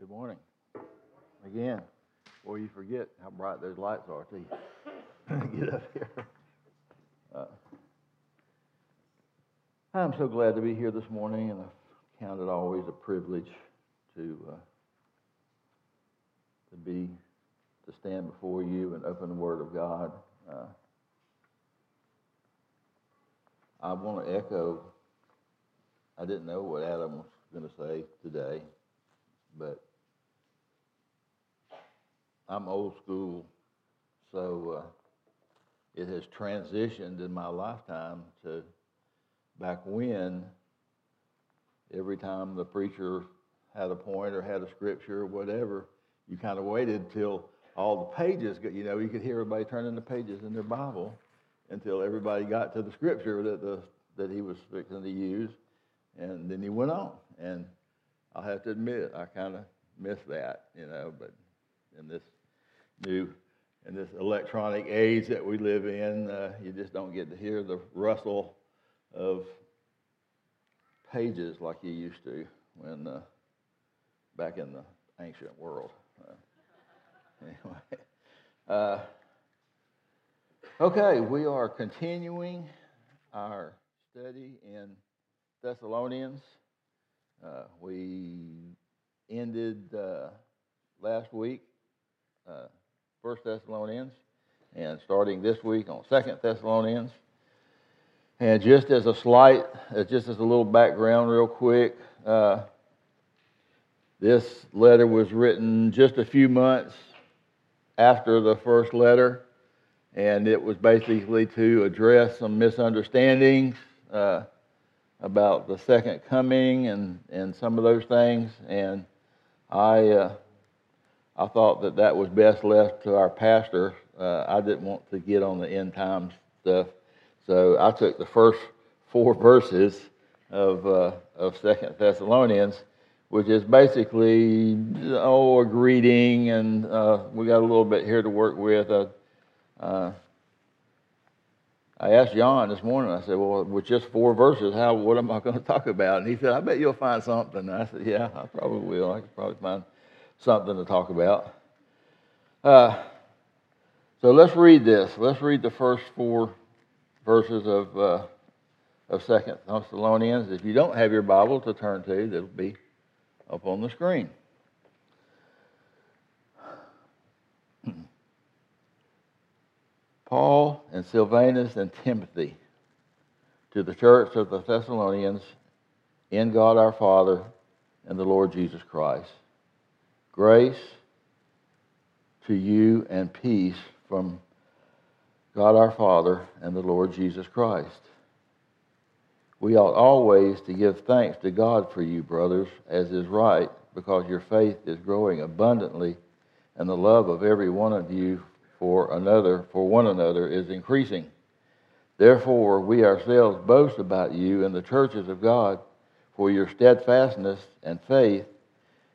Good morning. Again, boy, you forget how bright those lights are till you get up here. I'm so glad to be here this morning, and I count it always a privilege to stand before you and open the Word of God. I want to echo. I didn't know what Adam was going to say today, but I'm old school, so it has transitioned in my lifetime to back when every time the preacher had a point or had a scripture or whatever, you kind of waited till all the pages got, you know, you could hear everybody turning the pages in their Bible until everybody got to the scripture that he was fixing to use, and then he went on. And I have to admit, I kind of miss that, you know, but in this electronic age that we live in, you just don't get to hear the rustle of pages like you used to when back in the ancient world. Anyway, okay, we are continuing our study in Thessalonians. We ended last week, 1 Thessalonians, and starting this week on 2 Thessalonians. And just as a little background real quick, this letter was written just a few months after the first letter, and it was basically to address some misunderstandings about the second coming and some of those things, and I thought that was best left to our pastor. I didn't want to get on the end time stuff, so I took the first 4 verses of 2 Thessalonians, which is basically a greeting, and we got a little bit here to work with. I asked John this morning, I said, well, with just 4 verses, what am I going to talk about? And he said, I bet you'll find something. And I said, yeah, I probably will. I could probably find something to talk about. So let's read this. Let's read the first 4 verses of 2 Thessalonians. If you don't have your Bible to turn to, it'll be up on the screen. Paul and Silvanus and Timothy, to the church of the Thessalonians, in God our Father and the Lord Jesus Christ. Grace to you and peace from God our Father and the Lord Jesus Christ. We ought always to give thanks to God for you, brothers, as is right, because your faith is growing abundantly, and the love of every one of you for one another is increasing. Therefore, we ourselves boast about you in the churches of God for your steadfastness and faith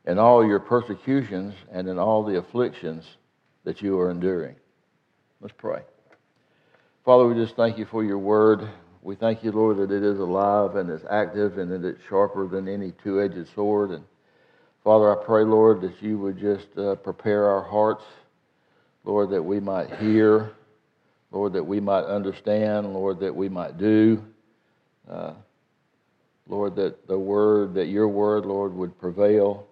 in all your persecutions and in all the afflictions that you are enduring. Let's pray. Father, we just thank you for your word. We thank you, Lord, that it is alive and it's active and that it's sharper than any two-edged sword. And Father, I pray, Lord, that you would just prepare our hearts, Lord, that we might hear, Lord, that we might understand, Lord, that we might do, Lord, that your word, Lord, would prevail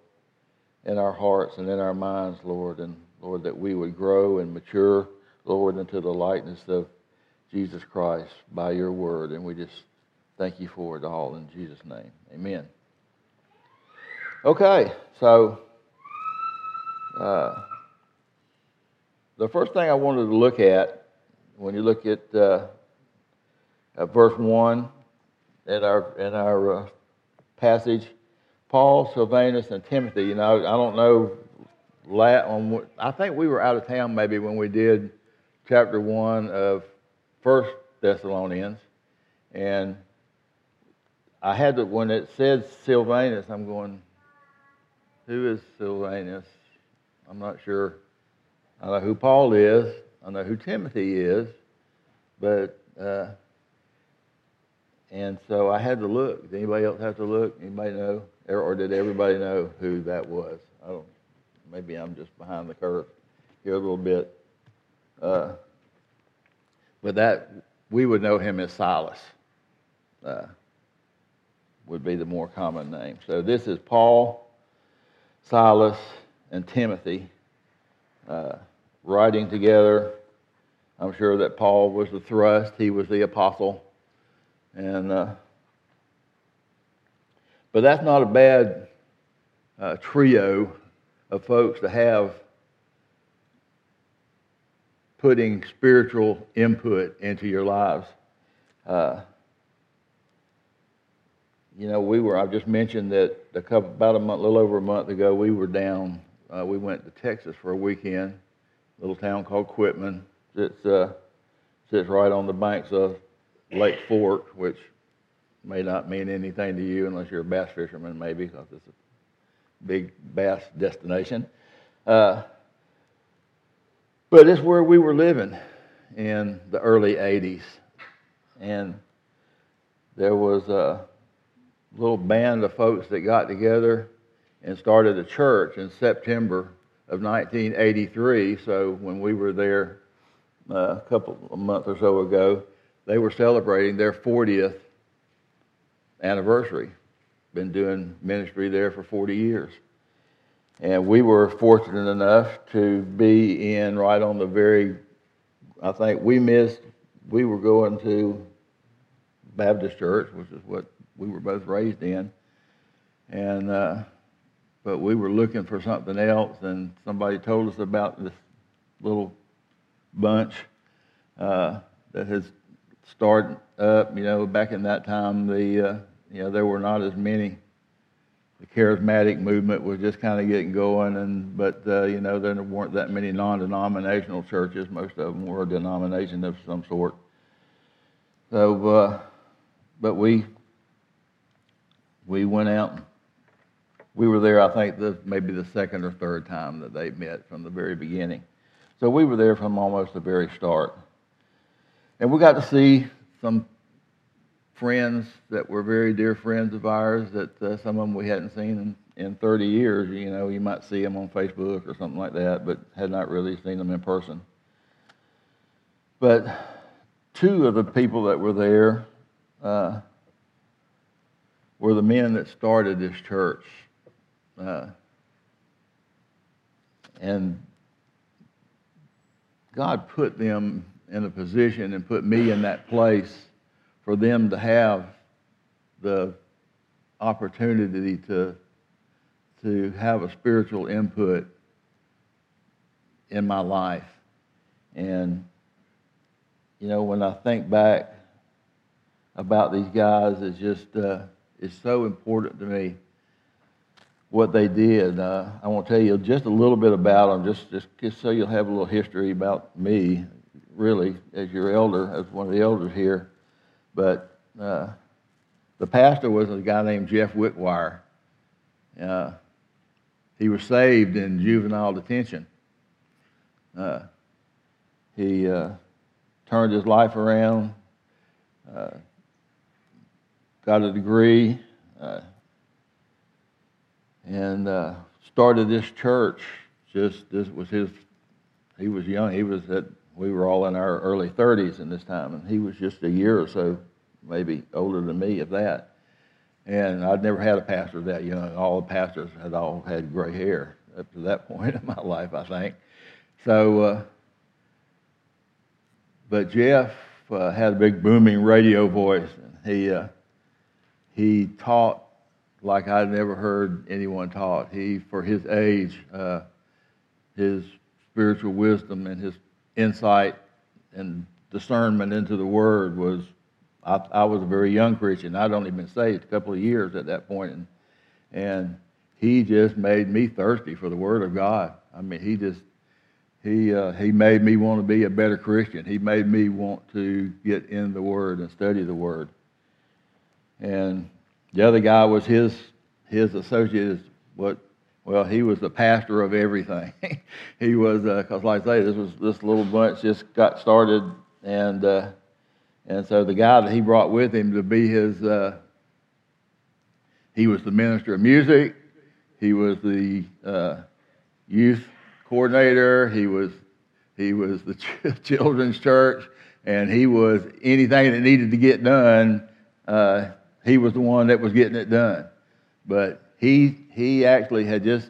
in our hearts and in our minds, Lord, and Lord, that we would grow and mature, Lord, into the likeness of Jesus Christ by your word, and we just thank you for it all in Jesus' name, amen. Okay, so the first thing I wanted to look at, when you look at verse 1 in our passage, Paul, Silvanus, and Timothy. You know, I don't know. I think we were out of town maybe when we did chapter 1 of 1 Thessalonians, and I had to, when it said Silvanus, I'm going, who is Silvanus? I'm not sure. I know who Paul is. I know who Timothy is, but And so I had to look. Did anybody else have to look? Anybody know? Or did everybody know who that was? I don't. Maybe I'm just behind the curve here a little bit. But that, we would know him as Silas, would be the more common name. So this is Paul, Silas, and Timothy writing together. I'm sure that Paul was the thrust. He was the apostle. And but that's not a bad trio of folks to have putting spiritual input into your lives. You know, I've just mentioned that about a little over a month ago, we were down. We went to Texas for a weekend, a little town called Quitman. It sits right on the banks of Lake Fork, which may not mean anything to you unless you're a bass fisherman, maybe, because it's a big bass destination. But it's where we were living in the early 80s. And there was a little band of folks that got together and started a church in September of 1983. So when we were there a month or so ago, they were celebrating their 40th anniversary. Been doing ministry there for 40 years. And we were fortunate enough to be in right on the very, I think we were going to Baptist church, which is what we were both raised in. And but we were looking for something else, and somebody told us about this little bunch that has started up. You know, back in that time, there were not as many. The charismatic movement was just kind of getting going, but there weren't that many non-denominational churches. Most of them were a denomination of some sort. So, but we went out. We were there, I think, maybe the second or third time that they met from the very beginning. So we were there from almost the very start. And we got to see some friends that were very dear friends of ours that some of them we hadn't seen in 30 years. You know, you might see them on Facebook or something like that, but had not really seen them in person. But two of the people that were there were the men that started this church. And God put them in a position and put me in that place for them to have the opportunity to have a spiritual input in my life. And, you know, when I think back about these guys, it's just, it's so important to me what they did. I want to tell you just a little bit about them, just so you'll have a little history about me, really, as your elder, as one of the elders here. But the pastor was a guy named Jeff Wickwire. He was saved in juvenile detention. He turned his life around, got a degree, and started this church. He was young. We were all in our early 30s in this time, and he was just a year or so, maybe older than me, if that. And I'd never had a pastor that young. All the pastors had all had gray hair up to that point in my life, I think. So, but Jeff had a big booming radio voice. He taught like I'd never heard anyone taught. He, for his age, his spiritual wisdom and his insight and discernment into the Word was, I was a very young Christian. I'd only been saved a couple of years at that point, and he just made me thirsty for the Word of God. I mean, he made me want to be a better Christian. He made me want to get in the Word and study the Word. And the other guy was his associate, well, he was the pastor of everything. He was, because like I say, this little bunch just got started, and And so the guy that he brought with him to be his, he was the minister of music, he was the youth coordinator, he was the children's church, and he was anything that needed to get done, he was the one that was getting it done. But he actually had just,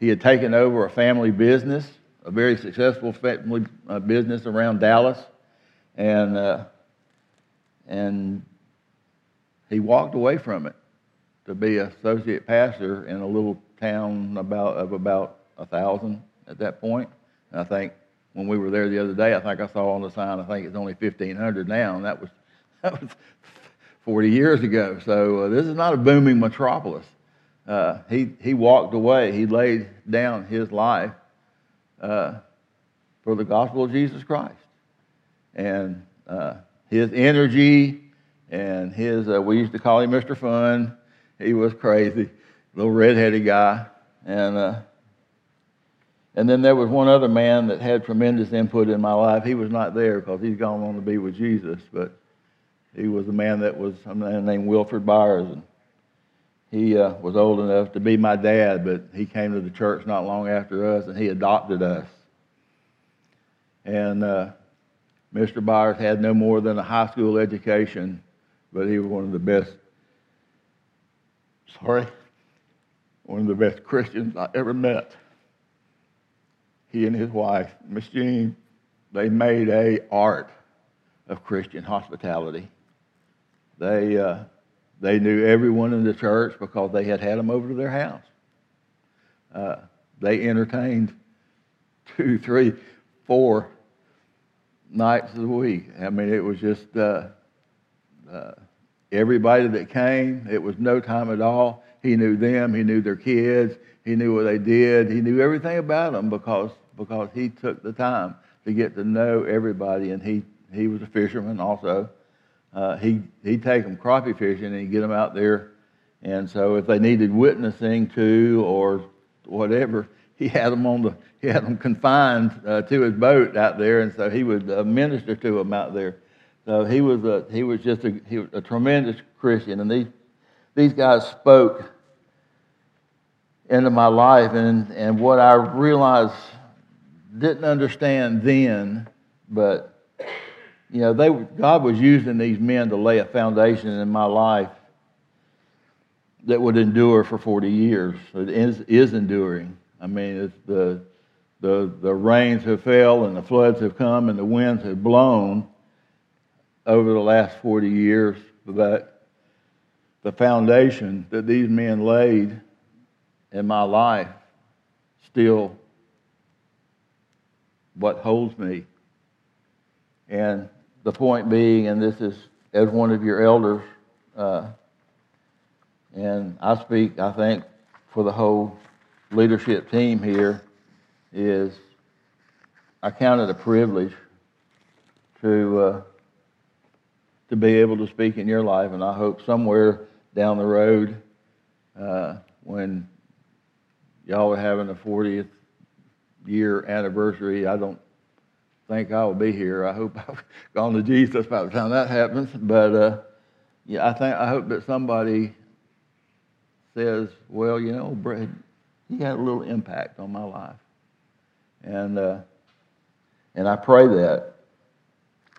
he had taken over a family business, a very successful family business around Dallas, and he walked away from it to be associate pastor in a little town about 1,000 at that point. And I think when we were there the other day, I think I saw on the sign, I think it's only 1,500 now, and that was 40 years ago. So this is not a booming metropolis. He walked away. He laid down his life for the gospel of Jesus Christ. And his energy and his, we used to call him Mr. Fun. He was crazy, little red-headed guy. And then there was one other man that had tremendous input in my life. He was not there because he's gone on to be with Jesus, but he was a man that was, a man named Wilfred Byers. And he was old enough to be my dad, but he came to the church not long after us, and he adopted us. And Mr. Byers had no more than a high school education, but he was one of the best Christians I ever met. He and his wife, Miss Jean, they made an art of Christian hospitality. They knew everyone in the church because they had them over to their house. They entertained 2, 3, 4 nights of the week. I mean, it was just everybody that came, it was no time at all. He knew them, he knew their kids, he knew what they did, he knew everything about them because he took the time to get to know everybody, and he was a fisherman also. He'd take them crappie fishing and he'd get them out there, and so if they needed witnessing to or whatever, he had them confined to his boat out there, and so he would minister to them out there. So he was a tremendous Christian, and these guys spoke into my life, and what I realized, didn't understand then, but you know, God was using these men to lay a foundation in my life that would endure for 40 years. It is enduring. I mean, it's the rains have fell and the floods have come and the winds have blown over the last 40 years, but the foundation that these men laid in my life still what holds me. And the point being, and this is as one of your elders, and I speak, I think, for the whole leadership team here, is I count it a privilege to be able to speak in your life, and I hope somewhere down the road, when y'all are having the 40th year anniversary, I don't think I will be here. I hope I've gone to Jesus by the time that happens. But yeah, I hope that somebody says, "Well, you know, Brad, you had a little impact on my life," and I pray that.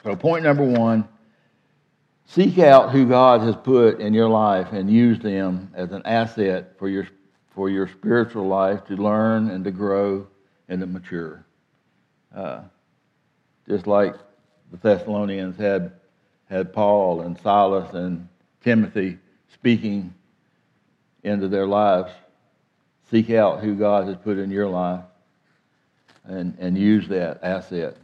So, point number one: seek out who God has put in your life and use them as an asset for your spiritual life to learn and to grow and to mature. Just like the Thessalonians had Paul and Silas and Timothy speaking into their lives, seek out who God has put in your life and use that asset.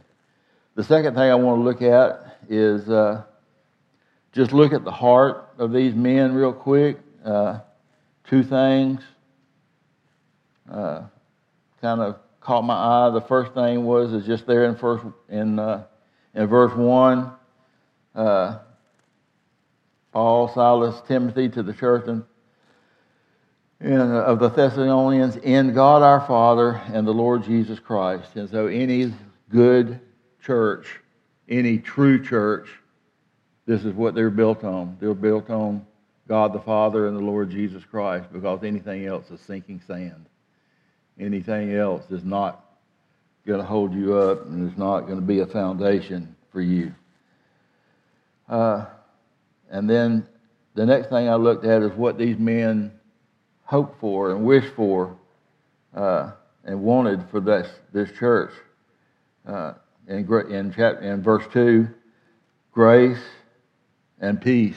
The second thing I want to look at is just look at the heart of these men real quick. Two things kind of caught my eye. The first thing was just there in verse 1. Paul, Silas, Timothy to the church and of the Thessalonians in God our Father and the Lord Jesus Christ. And so any good church, any true church This is what they're built on. They're built on God the Father and the Lord Jesus Christ, because anything else is sinking sand. Anything else is not going to hold you up, and it's not going to be a foundation for you. And then the next thing I looked at is what these men hoped for and wished for and wanted for this church. In verse 2, grace and peace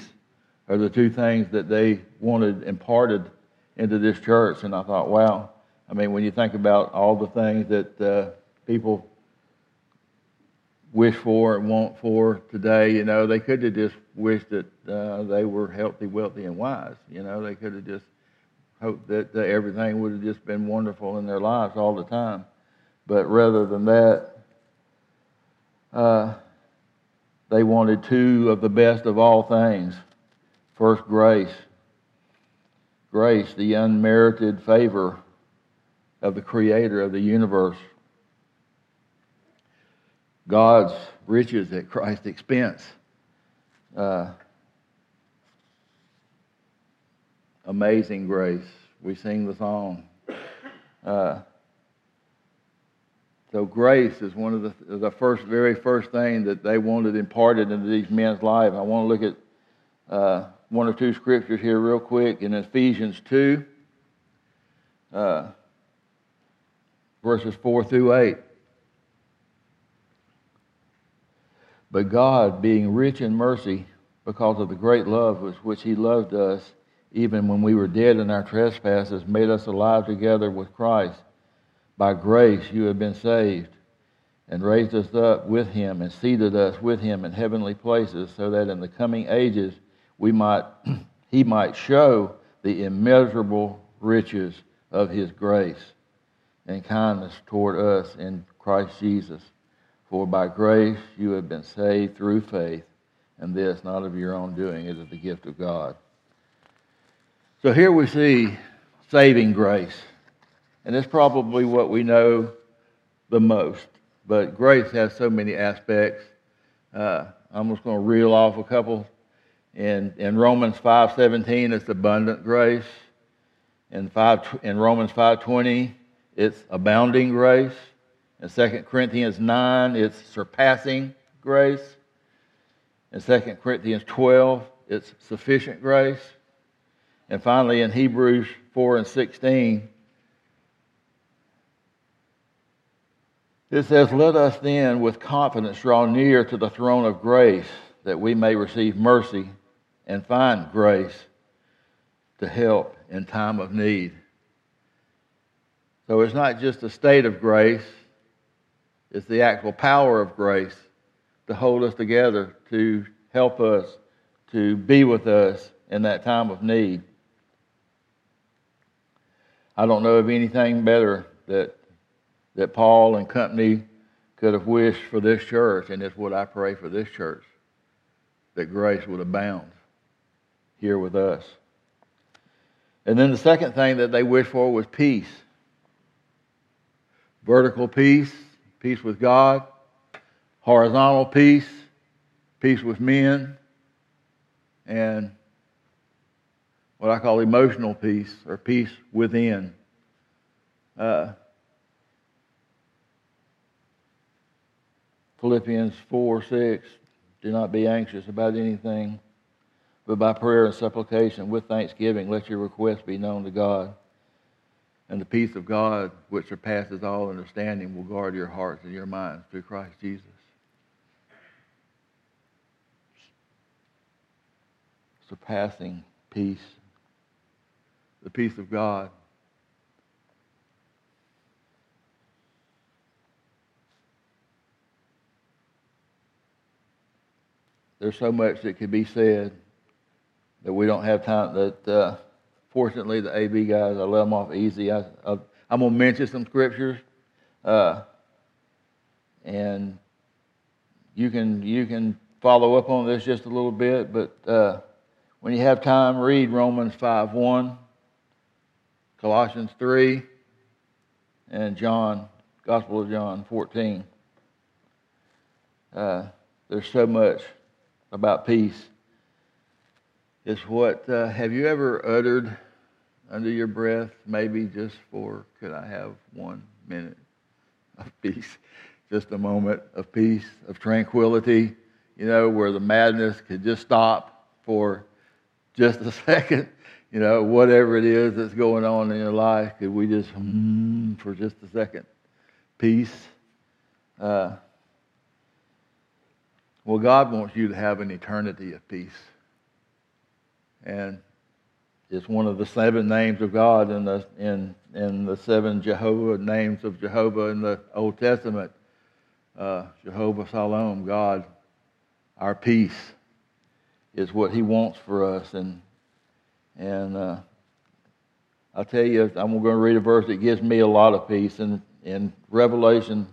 are the two things that they wanted imparted into this church. And I thought, wow, I mean, when you think about all the things that people wish for and want for today, you know, they could have just wished that they were healthy, wealthy, and wise. You know, they could have just hoped that everything would have just been wonderful in their lives all the time. But rather than that, they wanted two of the best of all things. First, grace. Grace, the unmerited favor of the Creator of the universe. God's riches at Christ's expense. Amazing grace. We sing the song. So grace is one of the very first thing that they wanted imparted into these men's lives. I want to look at one or two scriptures here real quick. In Ephesians 2, verses 4 through 8. But God, being rich in mercy, because of the great love with which He loved us, even when we were dead in our trespasses, made us alive together with Christ. By grace you have been saved, and raised us up with Him, and seated us with Him in heavenly places, so that in the coming ages He might show the immeasurable riches of His grace and kindness toward us in Christ Jesus. For by grace you have been saved through faith, and this not of your own doing, it is the gift of God. So here we see saving grace. And it's probably what we know the most. But grace has so many aspects. I'm just going to reel off a couple. In Romans 5:17, it's abundant grace. In Romans 5:20, it's abounding grace. In 2 Corinthians 9, it's surpassing grace. In 2 Corinthians 12, it's sufficient grace. And finally, in Hebrews 4:16, it says, let us then with confidence draw near to the throne of grace, that we may receive mercy and find grace to help in time of need. So it's not just a state of grace. It's the actual power of grace to hold us together, to help us, to be with us in that time of need. I don't know of anything better that Paul and company could have wished for this church, and it's what I pray for this church, that grace would abound here with us. And then the second thing that they wished for was peace. Vertical peace. Peace with God, horizontal peace, peace with men, and what I call emotional peace, or peace within. Philippians 4:6, do not be anxious about anything, but by prayer and supplication with thanksgiving let your requests be known to God. And the peace of God, which surpasses all understanding, will guard your hearts and your minds through Christ Jesus. Surpassing peace. The peace of God. There's so much that could be said that we don't have time, that... Fortunately, the AB guys, I let them off easy. I'm going to mention some scriptures, and you can follow up on this just a little bit. But when you have time, read Romans 5:1, Colossians 3, and Gospel of John 14. There's so much about peace is what, have you ever uttered under your breath, maybe just for, could I have 1 minute of peace, just a moment of peace, of tranquility, you know, where the madness could just stop for just a second, you know, whatever it is that's going on in your life, could we just, for just a second, peace. Well, God wants you to have an eternity of peace. And it's one of the seven names of God in the seven Jehovah names of Jehovah in the Old Testament. Jehovah Shalom, God, our peace, is what He wants for us. And I'll tell you, I'm going to read a verse that gives me a lot of peace. In Revelation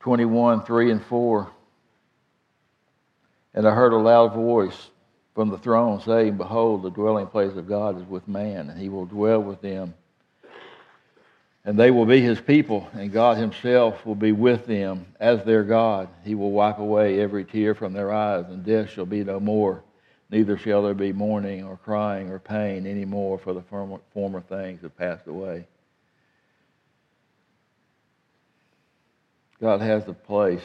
21:3-4, and I heard a loud voice from the throne saying, "Behold, the dwelling place of God is with man, and He will dwell with them. And they will be His people, and God Himself will be with them as their God. He will wipe away every tear from their eyes, and death shall be no more. Neither shall there be mourning or crying or pain any more, for the former things have passed away." God has a place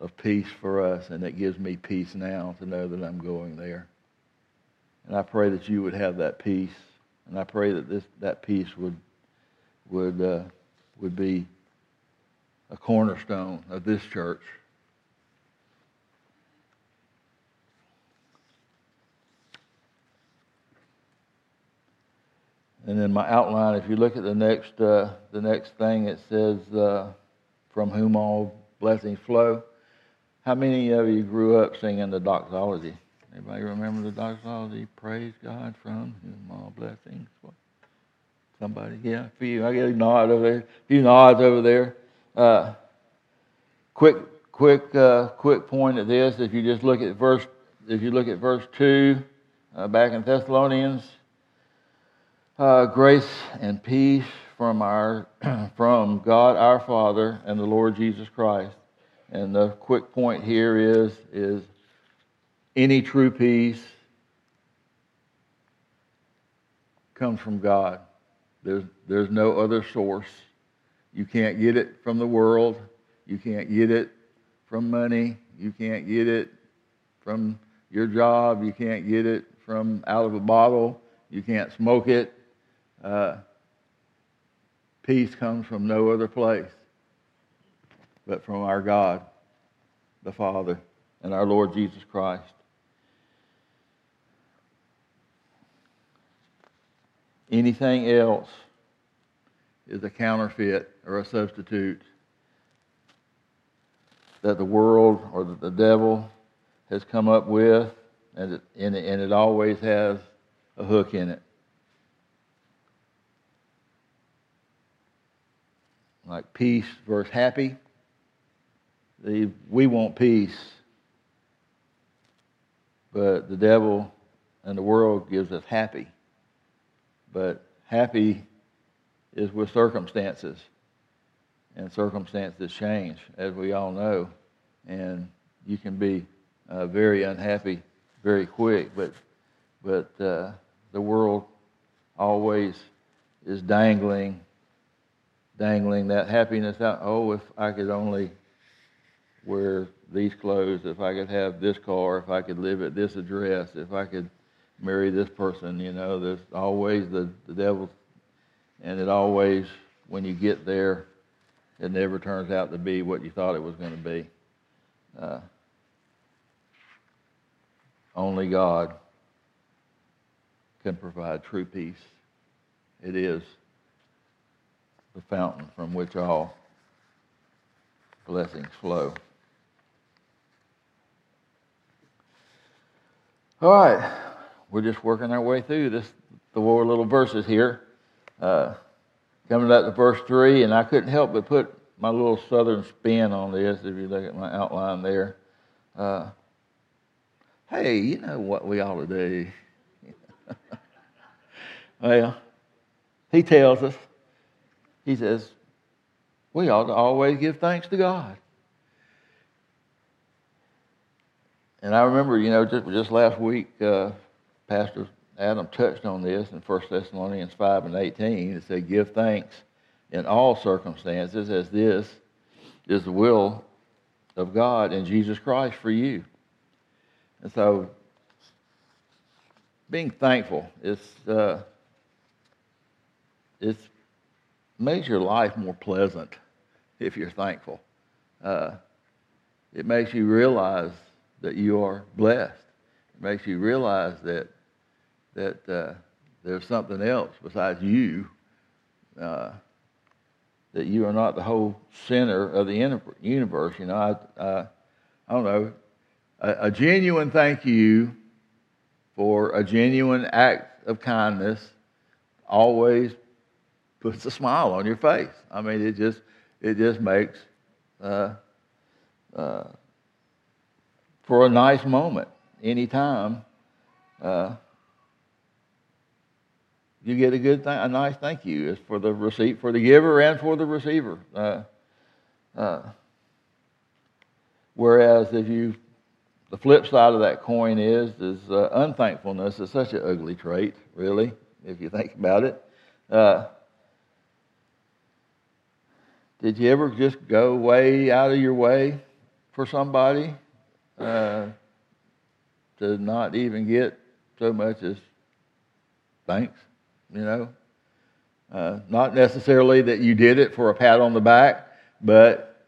of peace for us, and it gives me peace now to know that I'm going there. And I pray that you would have that peace, and I pray that that peace would be a cornerstone of this church. And in my outline, if you look at the next thing, it says, "From whom all blessings flow." How many of you grew up singing the doxology? Anybody remember the doxology? Praise God from whom all blessings flow. Somebody, yeah, for you. I get a nod over there. A few nods over there. Quick point at this. If you just look at verse 2, back in Thessalonians, grace and peace from God our Father and the Lord Jesus Christ. And the quick point here is any true peace comes from God. There's no other source. You can't get it from the world. You can't get it from money. You can't get it from your job. You can't get it from out of a bottle. You can't smoke it. Peace comes from no other place but from our God, the Father, and our Lord Jesus Christ. Anything else is a counterfeit or a substitute that the world or that the devil has come up with, and it always has a hook in it. Like peace versus happy. We want peace, but the devil and the world gives us happy. But happy is with circumstances, and circumstances change, as we all know. And you can be very unhappy very quick, but the world always is dangling that happiness out. Oh, if I could only wear these clothes, if I could have this car, if I could live at this address, if I could marry this person, you know, there's always the devil, and it always, when you get there, it never turns out to be what you thought it was going to be. Only God can provide true peace. It is the fountain from which all blessings flow. All right. We're just working our way through the four little verses here. Coming up to verse 3, and I couldn't help but put my little southern spin on this, if you look at my outline there. Hey, you know what we ought to do? Well, he tells us, he says, we ought to always give thanks to God. And I remember, you know, just last week, Pastor Adam touched on this in 1 Thessalonians 5:18. It said, give thanks in all circumstances, as this is the will of God in Jesus Christ for you. And so, being thankful it makes your life more pleasant if you're thankful. It makes you realize that you are blessed. It makes you realize that there's something else besides you, that you are not the whole center of the universe. You know, I don't know, a genuine thank you for a genuine act of kindness always puts a smile on your face. I mean, it just makes for a nice moment. Anytime you get a nice thank you, is for the giver and for the receiver. Whereas the flip side of that coin is unthankfulness is such an ugly trait, really, if you think about it. Did you ever just go way out of your way for somebody to not even get so much as thanks? You know, not necessarily that you did it for a pat on the back, but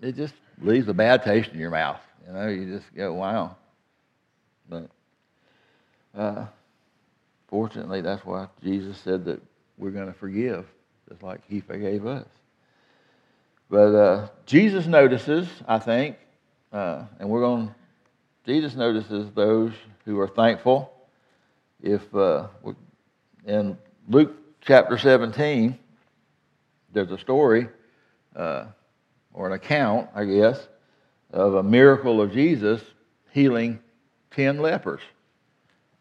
it just leaves a bad taste in your mouth. You know, you just go, wow. But fortunately, that's why Jesus said that we're going to forgive, just like He forgave us. But Jesus notices, I think, Jesus notices those who are thankful. In Luke chapter 17, there's a story, or an account, I guess, of a miracle of Jesus healing 10 lepers.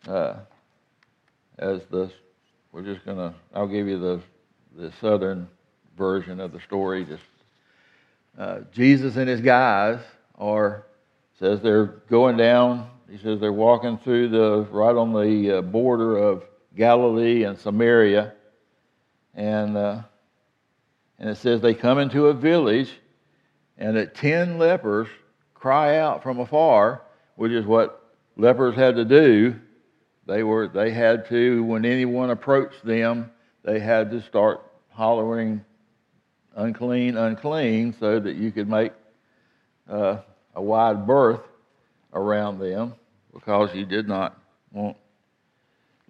I'll give you the southern version of the story. Jesus and his guys says they're going down. He says they're walking through right on the border of Galilee and Samaria, and it says they come into a village, and that 10 lepers cry out from afar, which is what lepers had to do. When anyone approached them, they had to start hollering, unclean, unclean, so that you could make a wide berth around them, because you did not want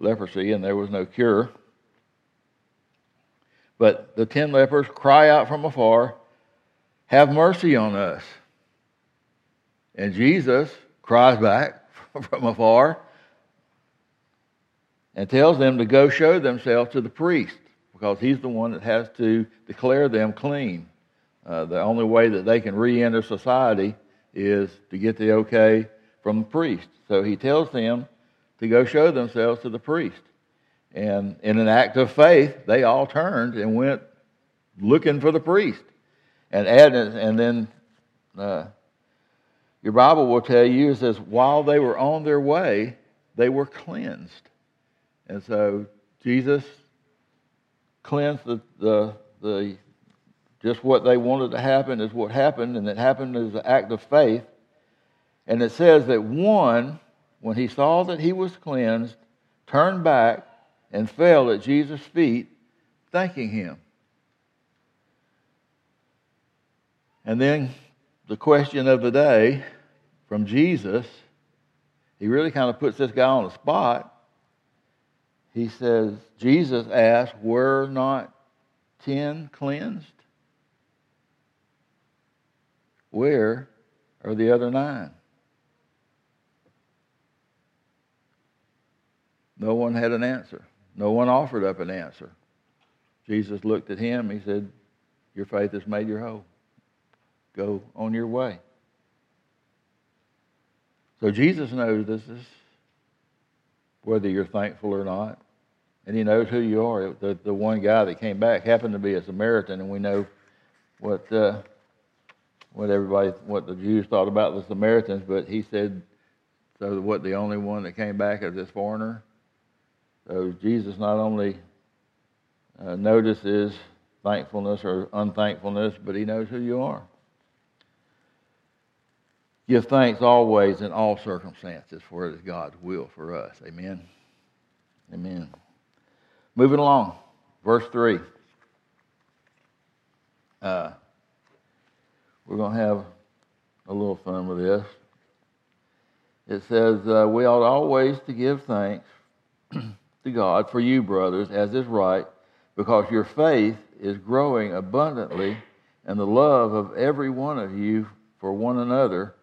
leprosy and there was no cure. But the 10 lepers cry out from afar, "Have mercy on us." And Jesus cries back from afar and tells them to go show themselves to the priest, because he's the one that has to declare them clean. The only way that they can re-enter society is to get the okay from the priest. So he tells them to go show themselves to the priest. And in an act of faith, they all turned and went looking for the priest. And then your Bible will tell you, it says, while they were on their way, they were cleansed. And so Jesus cleansed the just what they wanted to happen is what happened, and it happened as an act of faith. And it says that one, when he saw that he was cleansed, turned back and fell at Jesus' feet, thanking him. And then the question of the day from Jesus, he really kind of puts this guy on the spot. He says, Jesus asked, "Were not 10 cleansed? Where are the other 9? No one had an answer. No one offered up an answer. Jesus looked at him. He said, "Your faith has made you whole. Go on your way." So Jesus knows this is whether you're thankful or not. And he knows who you are. The one guy that came back happened to be a Samaritan, and we know what what the Jews thought about the Samaritans, but he said, so what, the only one that came back is this foreigner? So Jesus not only notices thankfulness or unthankfulness, but he knows who you are. Give thanks always in all circumstances, for it is God's will for us. Amen. Amen. Moving along, verse 3. We're going to have a little fun with this. It says, we ought always to give thanks to God for you, brothers, as is right, because your faith is growing abundantly, and the love of every one of you for one another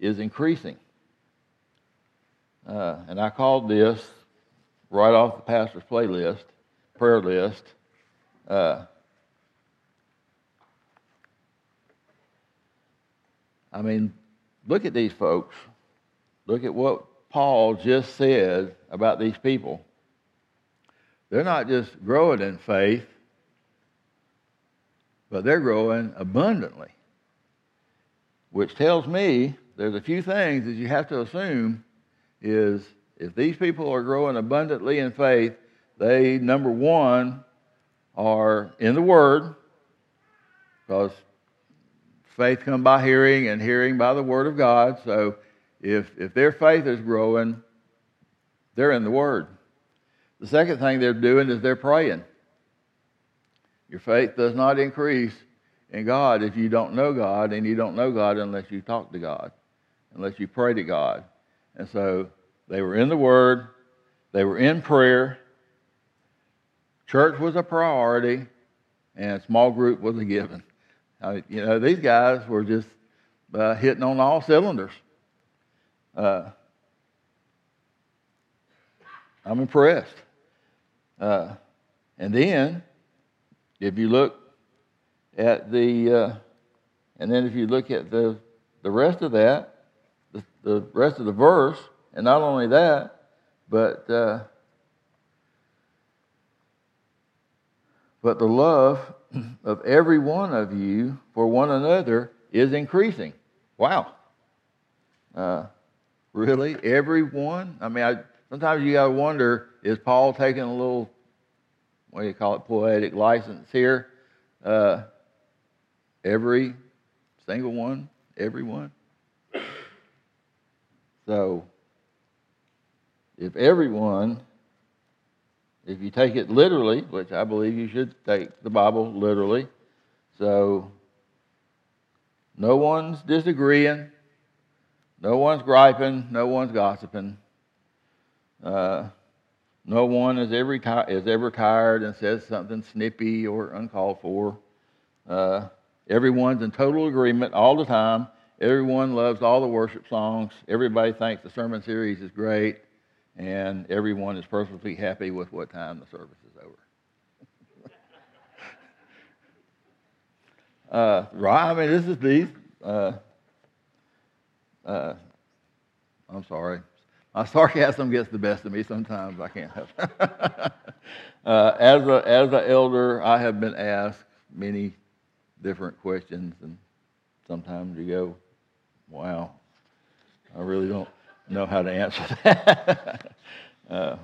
is increasing. And I called this, right off the pastor's playlist, prayer list, I mean, look at these folks. Look at what Paul just said about these people. They're not just growing in faith, but they're growing abundantly, which tells me there's a few things that you have to assume is, if these people are growing abundantly in faith, they, number one, are in the Word, because faith comes by hearing, and hearing by the Word of God. So if their faith is growing, they're in the Word. The second thing they're doing is they're praying. Your faith does not increase in God if you don't know God, and you don't know God unless you talk to God, unless you pray to God. And so they were in the Word. They were in prayer. Church was a priority, and small group was a given. You know, these guys were just hitting on all cylinders. I'm impressed. And then, if you look at the rest of that, the rest of the verse. And not only that, but the love of every one of you for one another is increasing. Wow. Really? Everyone? I mean, sometimes you got to wonder, is Paul taking a little, what do you call it, poetic license here? Every single one? Everyone? So, if you take it literally, which I believe you should take the Bible literally, so no one's disagreeing, no one's griping, no one's gossiping, no one is ever tired and says something snippy or uncalled for. Everyone's in total agreement all the time. Everyone loves all the worship songs. Everybody thinks the sermon series is great. And everyone is perfectly happy with what time the service is over. Right? I mean, this is these. I'm sorry. My sarcasm gets the best of me sometimes. I can't help it. As an elder, I have been asked many different questions. And sometimes you go, wow, I really don't know how to answer that.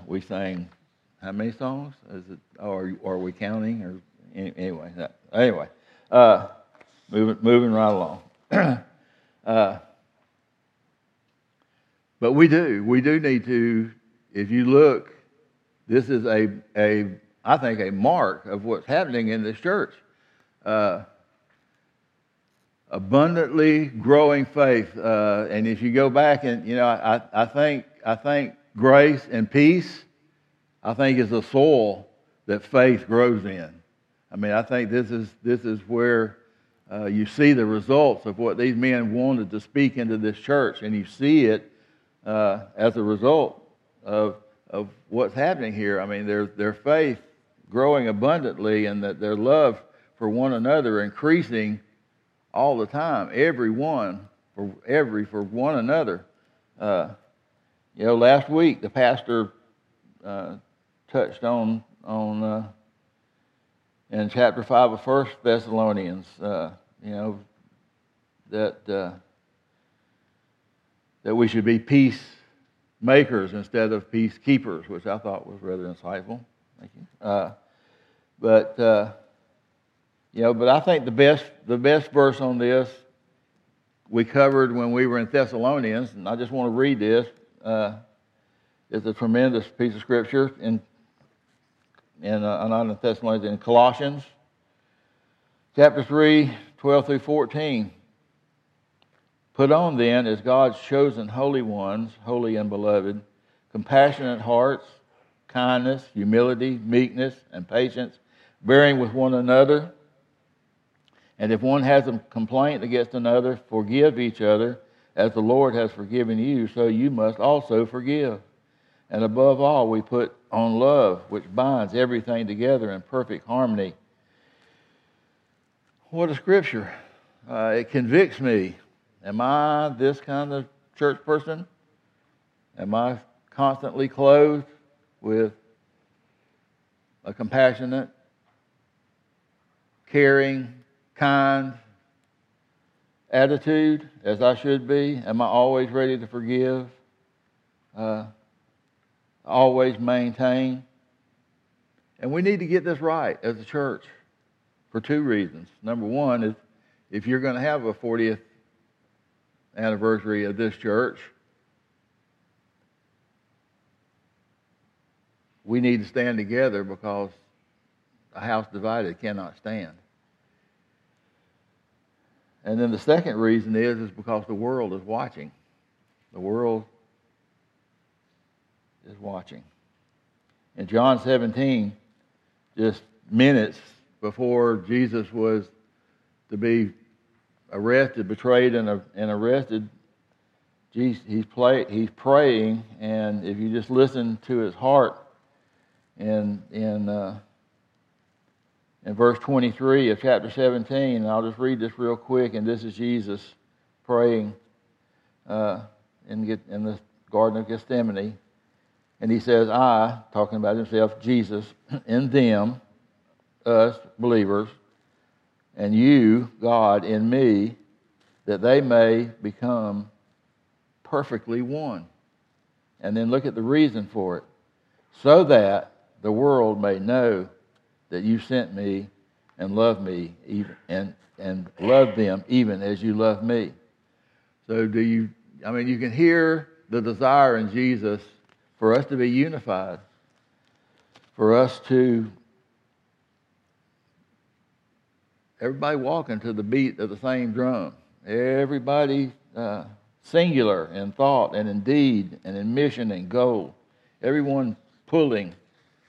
We sang how many songs? Is it? Or are we counting? Or anyway, moving right along. But we do need to. If you look, this is I think a mark of what's happening in this church. Abundantly growing faith, and if you go back and I think grace and peace, I think is the soil that faith grows in. I mean, I think this is where you see the results of what these men wanted to speak into this church, and you see it as a result of what's happening here. I mean, their faith growing abundantly, and that their love for one another increasing all the time, for one another. Last week the pastor touched on in chapter 5 of 1 Thessalonians, that we should be peacemakers instead of peacekeepers, which I thought was rather insightful. Thank you. But I think the best verse on this we covered when we were in Thessalonians, and I just want to read this. It's a tremendous piece of scripture not in Thessalonians, in Colossians, chapter 3, 12 through 14. Put on then, as God's chosen holy ones, holy and beloved, compassionate hearts, kindness, humility, meekness, and patience, bearing with one another. And if one has a complaint against another, forgive each other, as the Lord has forgiven you, so you must also forgive. And above all, we put on love, which binds everything together in perfect harmony. What a scripture. It convicts me. Am I this kind of church person? Am I constantly clothed with a compassionate, caring, kind attitude, as I should be? Am I always ready to forgive? Always maintain? And we need to get this right as a church for two reasons. Number one is, if you're going to have a 40th anniversary of this church, we need to stand together, because a house divided cannot stand. And then the second reason is because the world is watching. The world is watching. In John 17, just minutes before Jesus was to be arrested, betrayed, and arrested, he's praying, and if you just listen to his heart, in verse 23 of chapter 17, and I'll just read this real quick, and this is Jesus praying in the Garden of Gethsemane. And he says, I, talking about himself, Jesus, in them, us, believers, and you, God, in me, that they may become perfectly one. And then look at the reason for it. So that the world may know that you sent me and loved me, even, and loved them even as you love me. So you can hear the desire in Jesus for us to be unified, for us to, everybody walking to the beat of the same drum, everybody singular in thought and in deed and in mission and goal, everyone pulling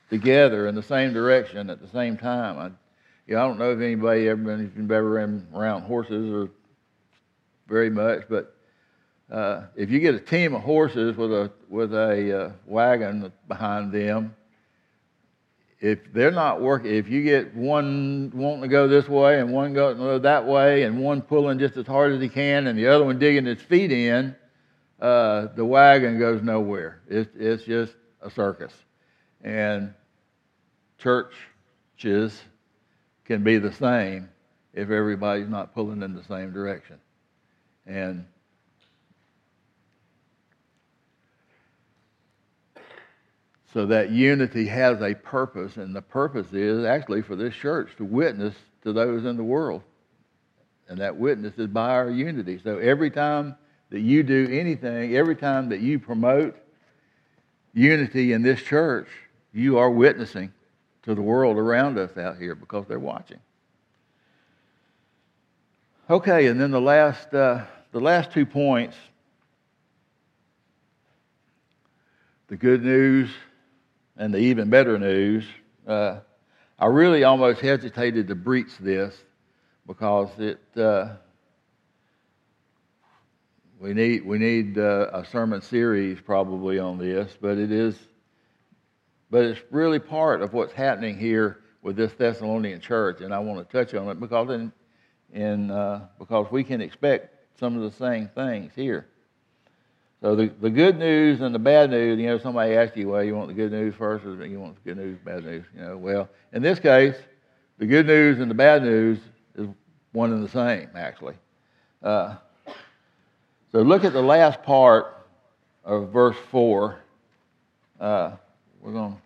together in the same direction at the same time. I don't know if anybody ever ran around horses or very much, but if you get a team of horses with a wagon behind them, if they're not working, if you get one wanting to go this way and one going that way, and one pulling just as hard as he can, and the other one digging its feet in, the wagon goes nowhere. It's just a circus. And churches can be the same if everybody's not pulling in the same direction. And so that unity has a purpose, and the purpose is actually for this church to witness to those in the world. And that witness is by our unity. So every time that you do anything, every time that you promote unity in this church, you are witnessing to the world around us out here, because they're watching. Okay, and then the last 2 points. The good news and the even better news. I really almost hesitated to breach this, because we need a sermon series probably on this, but it's really part of what's happening here with this Thessalonian church, and I want to touch on it because we can expect some of the same things here. So the good news and the bad news. You know, somebody asks you, well, you want the good news first, or you want the good news, bad news? You know, well, in this case, the good news and the bad news is one and the same, actually. So look at the last part of verse 4. We're going to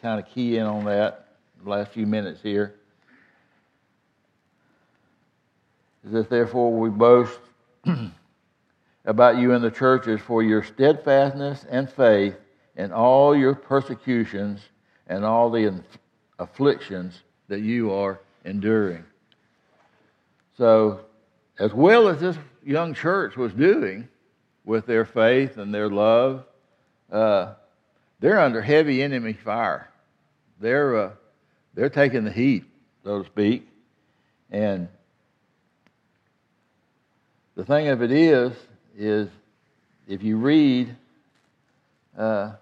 kind of key in on that in the last few minutes here. Is that therefore we boast about you in the churches for your steadfastness and faith in all your persecutions and all the afflictions that you are enduring. So, as well as this young church was doing with their faith and their love, they're under heavy enemy fire. They're taking the heat, so to speak. And the thing of it is if you read, there's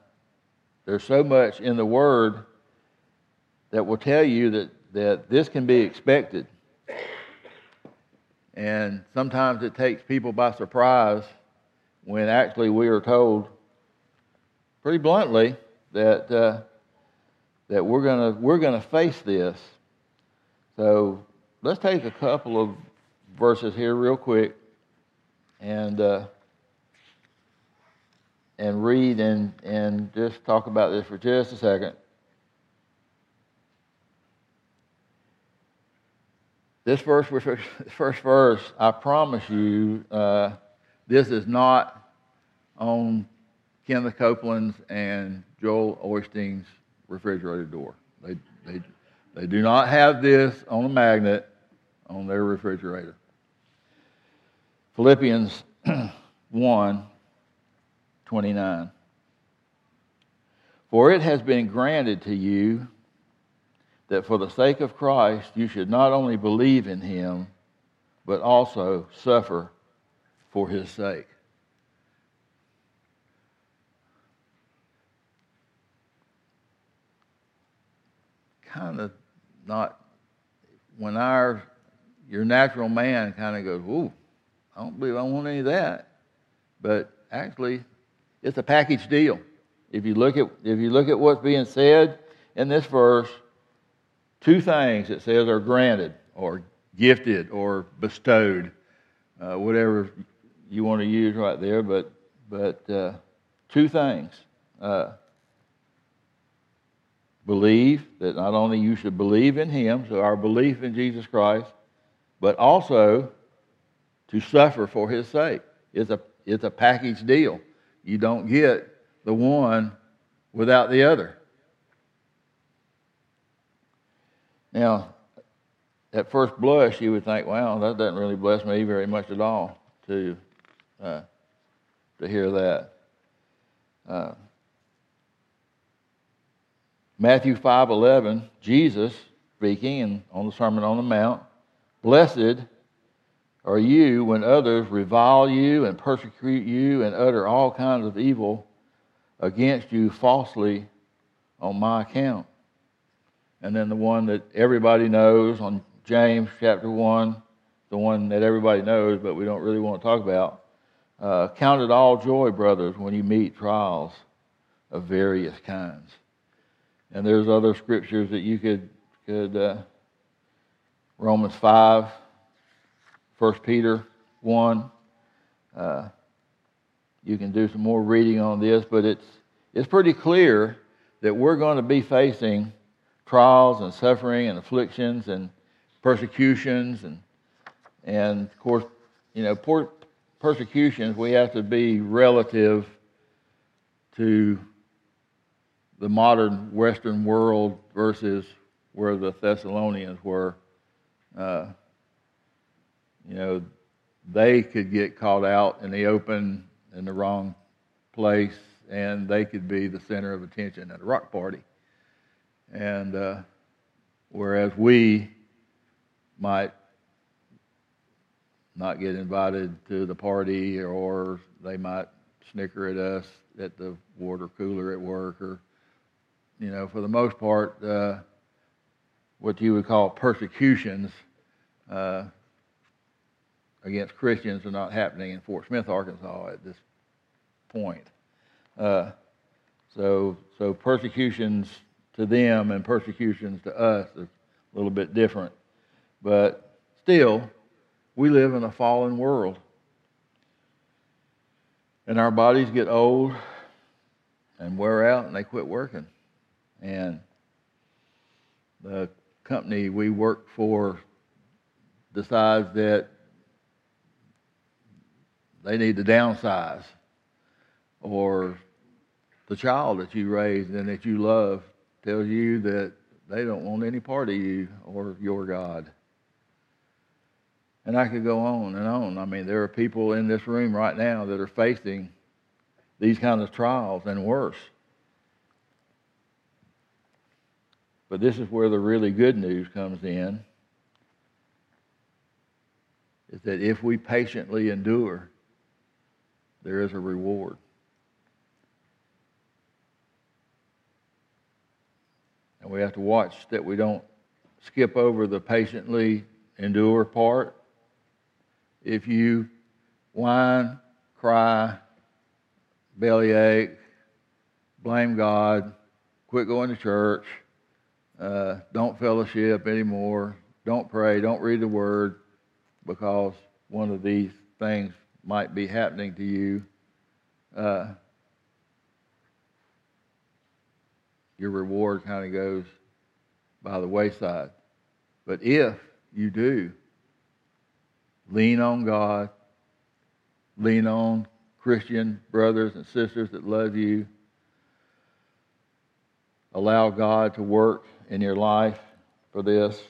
so much in the Word that will tell you that this can be expected. And sometimes it takes people by surprise when actually we are told pretty bluntly that we're gonna face this. So let's take a couple of verses here real quick and read and just talk about this for just a second. This first verse, I promise you, this is not on Kenneth Copeland's and Joel Osteen's refrigerator door. They do not have this on a magnet on their refrigerator. Philippians 1:29. For it has been granted to you that for the sake of Christ you should not only believe in Him, but also suffer for His sake. Kind of not, when your natural man kind of goes, ooh, I don't believe I want any of that. But actually, it's a package deal. If you look at what's being said in this verse, two things it says are granted or gifted or bestowed, whatever you want to use right there, but two things. Believe, that not only you should believe in Him, so our belief in Jesus Christ, but also to suffer for His sake. It's a package deal. You don't get the one without the other. Now, at first blush, you would think, "Wow, that doesn't really bless me very much at all." To hear that, Matthew 5:11, Jesus speaking and on the Sermon on the Mount, "Blessed are you when others revile you and persecute you and utter all kinds of evil against you falsely on my account." And then the one that everybody knows on James chapter 1, the one that everybody knows but we don't really want to talk about, count it all joy, brothers, when you meet trials of various kinds. And there's other scriptures that you could Romans 5, 1 Peter 1. You can do some more reading on this, but it's pretty clear that we're going to be facing trials and suffering and afflictions and persecutions and of course, you know, persecutions we have to be relative to the modern Western world versus where the Thessalonians were. You know, they could get caught out in the open in the wrong place, and they could be the center of attention at a rock party. And whereas we might not get invited to the party, or they might snicker at us at the water cooler at work, or, you know, for the most part, what you would call persecutions against Christians are not happening in Fort Smith, Arkansas at this point. So persecutions to them and persecutions to us is a little bit different, but still, We live in a fallen world. And our bodies get old and wear out, and they quit working. And the company we work for decides that they need to downsize, or the child that you raised and that you love tells you that they don't want any part of you or your God. And I could go on and on. I mean, there are people in this room right now that are facing these kinds of trials and worse. But this is where the really good news comes in, is that if we patiently endure, there is a reward. And we have to watch that we don't skip over the patiently endure part. If you whine, cry, bellyache, blame God, quit going to church, don't fellowship anymore, don't pray, don't read the Word, because one of these things might be happening to you, your reward kind of goes by the wayside. But if you do lean on God, lean on Christian brothers and sisters that love you, allow God to work in your life for this.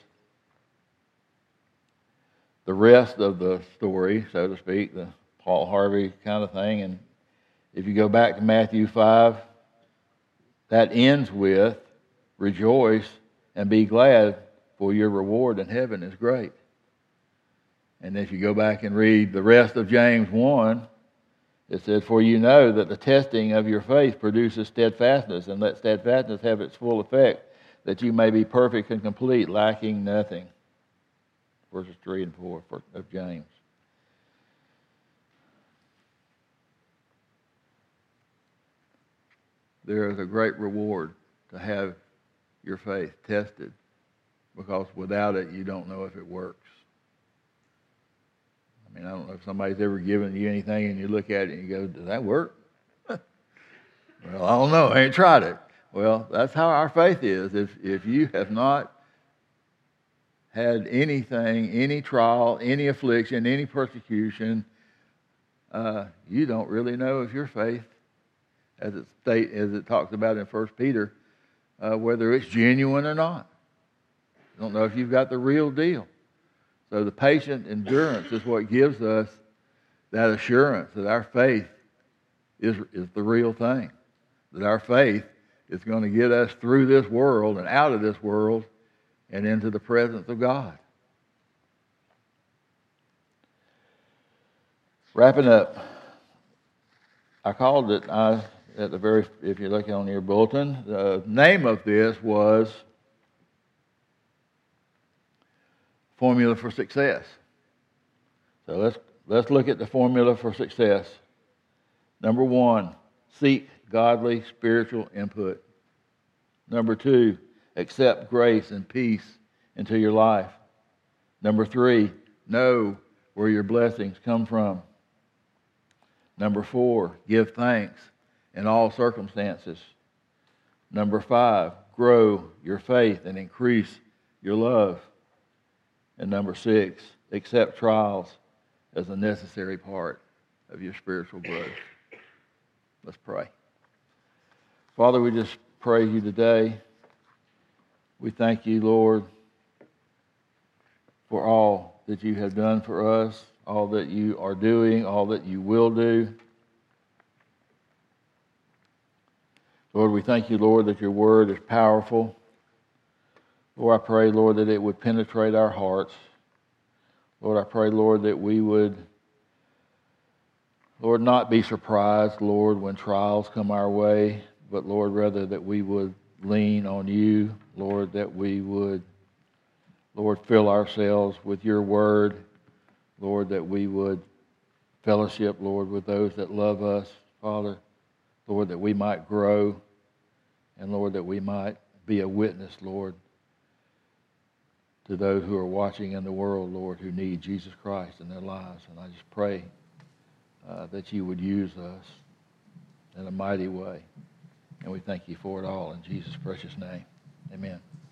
The rest of the story, so to speak, the Paul Harvey kind of thing, and if you go back to Matthew 5, that ends with, rejoice and be glad, for your reward in heaven is great. And if you go back and read the rest of James 1, it said, for you know that the testing of your faith produces steadfastness, and let steadfastness have its full effect, that you may be perfect and complete, lacking nothing. Verses 3 and 4 of James. There is a great reward to have your faith tested, because without it, you don't know if it works. I mean, I don't know if somebody's ever given you anything and you look at it and you go, does that work? Well, I don't know. I ain't tried it. Well, that's how our faith is. If you have not had anything, any trial, any affliction, any persecution, you don't really know if your faith, as it talks about in 1 Peter, whether it's genuine or not. You don't know if you've got the real deal. So the patient endurance is what gives us that assurance that our faith is the real thing, that our faith is going to get us through this world and out of this world and into the presence of God. Wrapping up, I called it, if you look on your bulletin, the name of this was Formula for Success. So let's look at the formula for success. Number 1, seek godly spiritual input. Number 2, accept grace and peace into your life. Number 3, know where your blessings come from. Number 4, give thanks in all circumstances. Number 5, grow your faith and increase your love. And number 6, accept trials as a necessary part of your spiritual growth. Let's pray. Father, we just praise you today. We thank you, Lord, for all that you have done for us, all that you are doing, all that you will do. Lord, we thank you, Lord, that your word is powerful. Lord, I pray, Lord, that it would penetrate our hearts. Lord, I pray, Lord, that we would, Lord, not be surprised, Lord, when trials come our way, but, Lord, rather that we would lean on you, Lord, that we would, Lord, fill ourselves with your word, Lord, that we would fellowship, Lord, with those that love us, Father, Lord, that we might grow, and, Lord, that we might be a witness, Lord, to those who are watching in the world, Lord, who need Jesus Christ in their lives. And I just pray that you would use us in a mighty way. And we thank you for it all in Jesus' precious name. Amen.